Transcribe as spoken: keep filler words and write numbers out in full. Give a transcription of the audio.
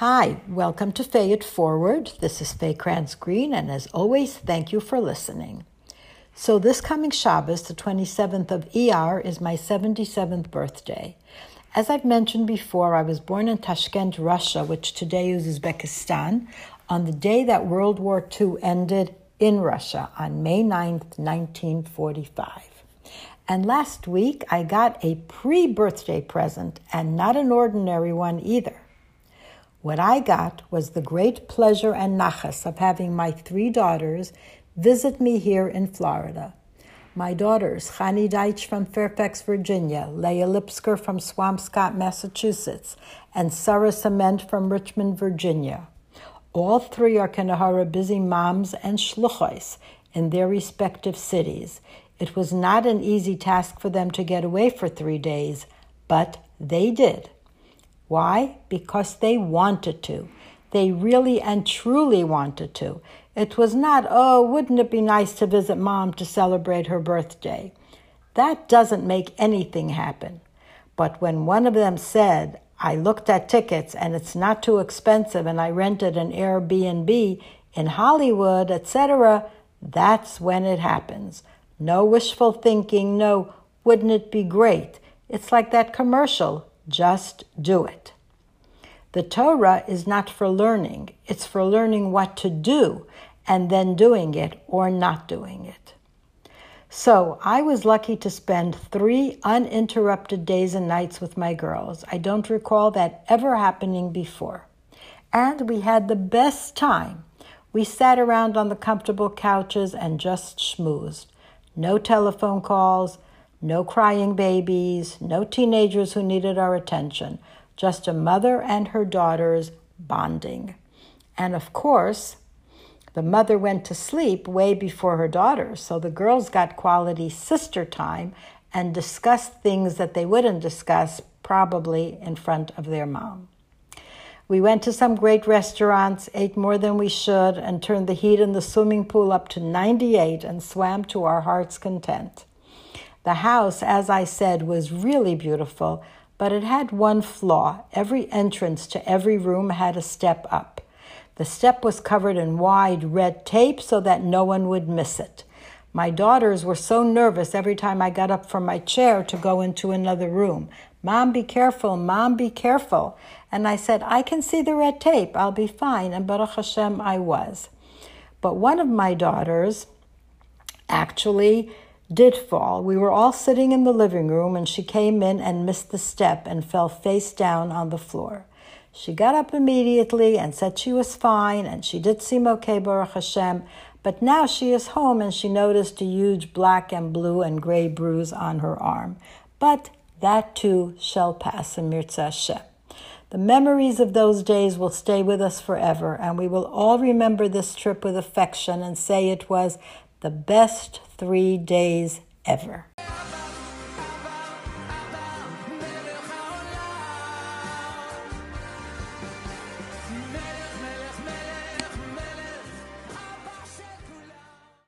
Hi, welcome to Faye It Forward. This is Faye Kranz-Green, and as always, thank you for listening. So this coming Shabbos, the twenty-seventh of Iyar, is my seventy-seventh birthday. As I've mentioned before, I was born in Tashkent, Russia, which today is Uzbekistan, on the day that World War Two ended in Russia, on May ninth, nineteen forty-five. And last week, I got a pre-birthday present, and not an ordinary one either. What I got was the great pleasure and nachas of having my three daughters visit me here in Florida. My daughters, Chani Deitch from Fairfax, Virginia, Leah Lipsker from Swampscott, Massachusetts, and Sarah Cement from Richmond, Virginia. All three are Kanahara busy moms and shluchos in their respective cities. It was not an easy task for them to get away for three days, but they did. Why? Because they wanted to. They really and truly wanted to. It was not, oh, wouldn't it be nice to visit Mom to celebrate her birthday? That doesn't make anything happen. But when one of them said, I looked at tickets and it's not too expensive and I rented an Airbnb in Hollywood, et cetera, that's when it happens. No wishful thinking, no, wouldn't it be great? It's like that commercial. Just do it. The Torah is not for learning. It's for learning what to do and then doing it or not doing it. So I was lucky to spend three uninterrupted days and nights with my girls. I don't recall that ever happening before. And we had the best time. We sat around on the comfortable couches and just schmoozed. No telephone calls, no crying babies, no teenagers who needed our attention, just a mother and her daughters bonding. And of course, the mother went to sleep way before her daughters, so the girls got quality sister time and discussed things that they wouldn't discuss probably in front of their mom. We went to some great restaurants, ate more than we should, and turned the heat in the swimming pool up to ninety-eight and swam to our heart's content. The house, as I said, was really beautiful, but it had one flaw. Every entrance to every room had a step up. The step was covered in wide red tape so that no one would miss it. My daughters were so nervous every time I got up from my chair to go into another room. Mom, be careful. Mom, be careful. And I said, I can see the red tape. I'll be fine. And Baruch Hashem, I was. But one of my daughters actually did fall. We were all sitting in the living room and she came in and missed the step and fell face down on the floor. She got up immediately and said she was fine and she did seem okay, Baruch Hashem, but now she is home and she noticed a huge black and blue and gray bruise on her arm. But that too shall pass in Mirza Hashem. The memories of those days will stay with us forever and we will all remember this trip with affection and say it was the best three days ever.